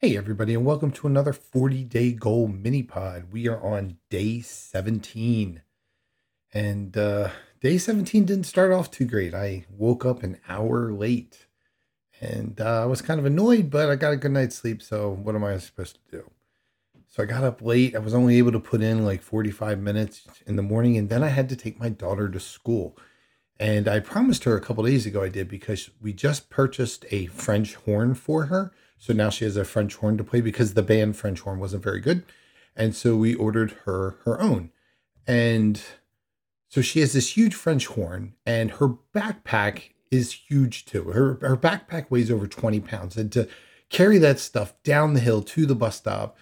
Hey everybody, and welcome to another 40-Day Goal mini-pod. We are on day 17, and day 17 didn't start off too great. I woke up an hour late, and I was kind of annoyed, but I got a good night's sleep, so what am I supposed to do? So I got up late. I was only able to put in like 45 minutes in the morning, and then I had to take my daughter to school. And I promised her a couple days ago I did, because we just purchased a French horn for her. So now she has a French horn to play, because the band French horn wasn't very good. And so we ordered her own. And so she has this huge French horn, and her backpack is huge too. Her backpack weighs over 20 pounds. And to carry that stuff down the hill to the bus stop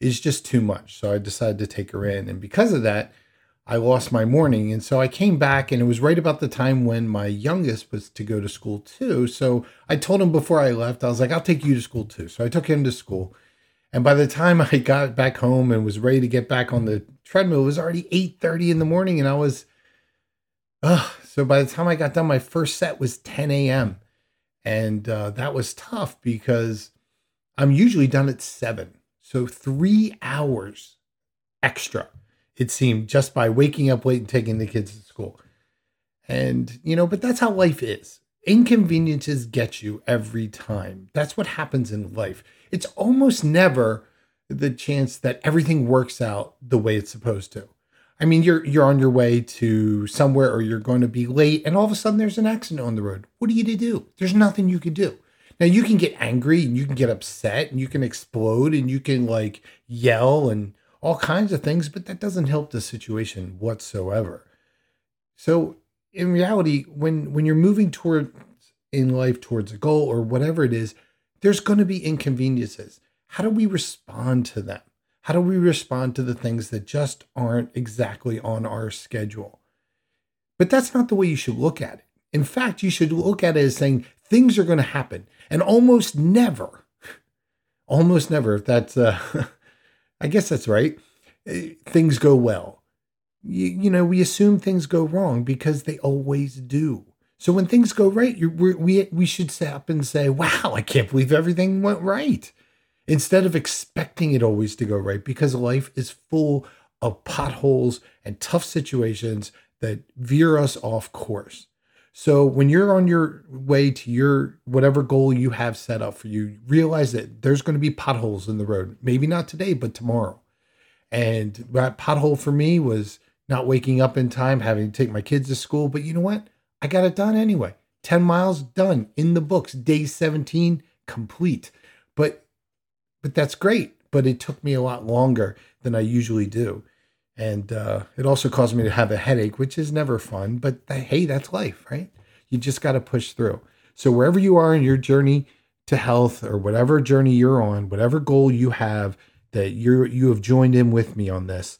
is just too much. So I decided to take her in. And because of that, I lost my morning. And so I came back, and it was right about the time when my youngest was to go to school too. So I told him before I left, I was like, I'll take you to school too. So I took him to school. And by the time I got back home and was ready to get back on the treadmill, it was already 8:30 in the morning. And I was, so by the time I got done, my first set was 10 a.m. And that was tough, because I'm usually done at 7. So 3 hours extra, it seemed, just by waking up late and taking the kids to school. And, you know, but that's how life is. Inconveniences get you every time. That's what happens in life. It's almost never the chance that everything works out the way it's supposed to. I mean, you're on your way to somewhere, or you're going to be late, and all of a sudden there's an accident on the road. What are you to do? There's nothing you can do. Now, you can get angry, and you can get upset, and you can explode, and you can like yell and all kinds of things, but that doesn't help the situation whatsoever. So in reality, when you're moving toward in life towards a goal or whatever it is, there's going to be inconveniences. How do we respond to them? How do we respond to the things that just aren't exactly on our schedule? But that's not the way you should look at it. In fact, you should look at it as saying things are going to happen, and almost never, if that's I guess that's right, things go well. You know, we assume things go wrong because they always do. So when things go right, we should sit up and say, wow, I can't believe everything went right, instead of expecting it always to go right, because life is full of potholes and tough situations that veer us off course. So when you're on your way to your whatever goal you have set up for you, realize that there's going to be potholes in the road. Maybe not today, but tomorrow. And that pothole for me was not waking up in time, having to take my kids to school. But you know what? I got it done anyway. 10 miles done in the books. Day 17 complete. But that's great. But it took me a lot longer than I usually do. And it also caused me to have a headache, which is never fun, but hey, that's life, right? You just got to push through. So wherever you are in your journey to health, or whatever journey you're on, whatever goal you have that you have joined in with me on this,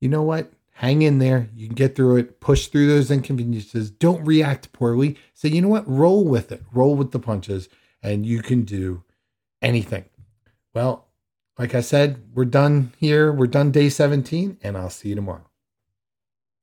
you know what? Hang in there. You can get through it. Push through those inconveniences. Don't react poorly. Say, you know what? Roll with it. Roll with the punches, and you can do anything. Well, like I said, we're done here. We're done day 17, and I'll see you tomorrow.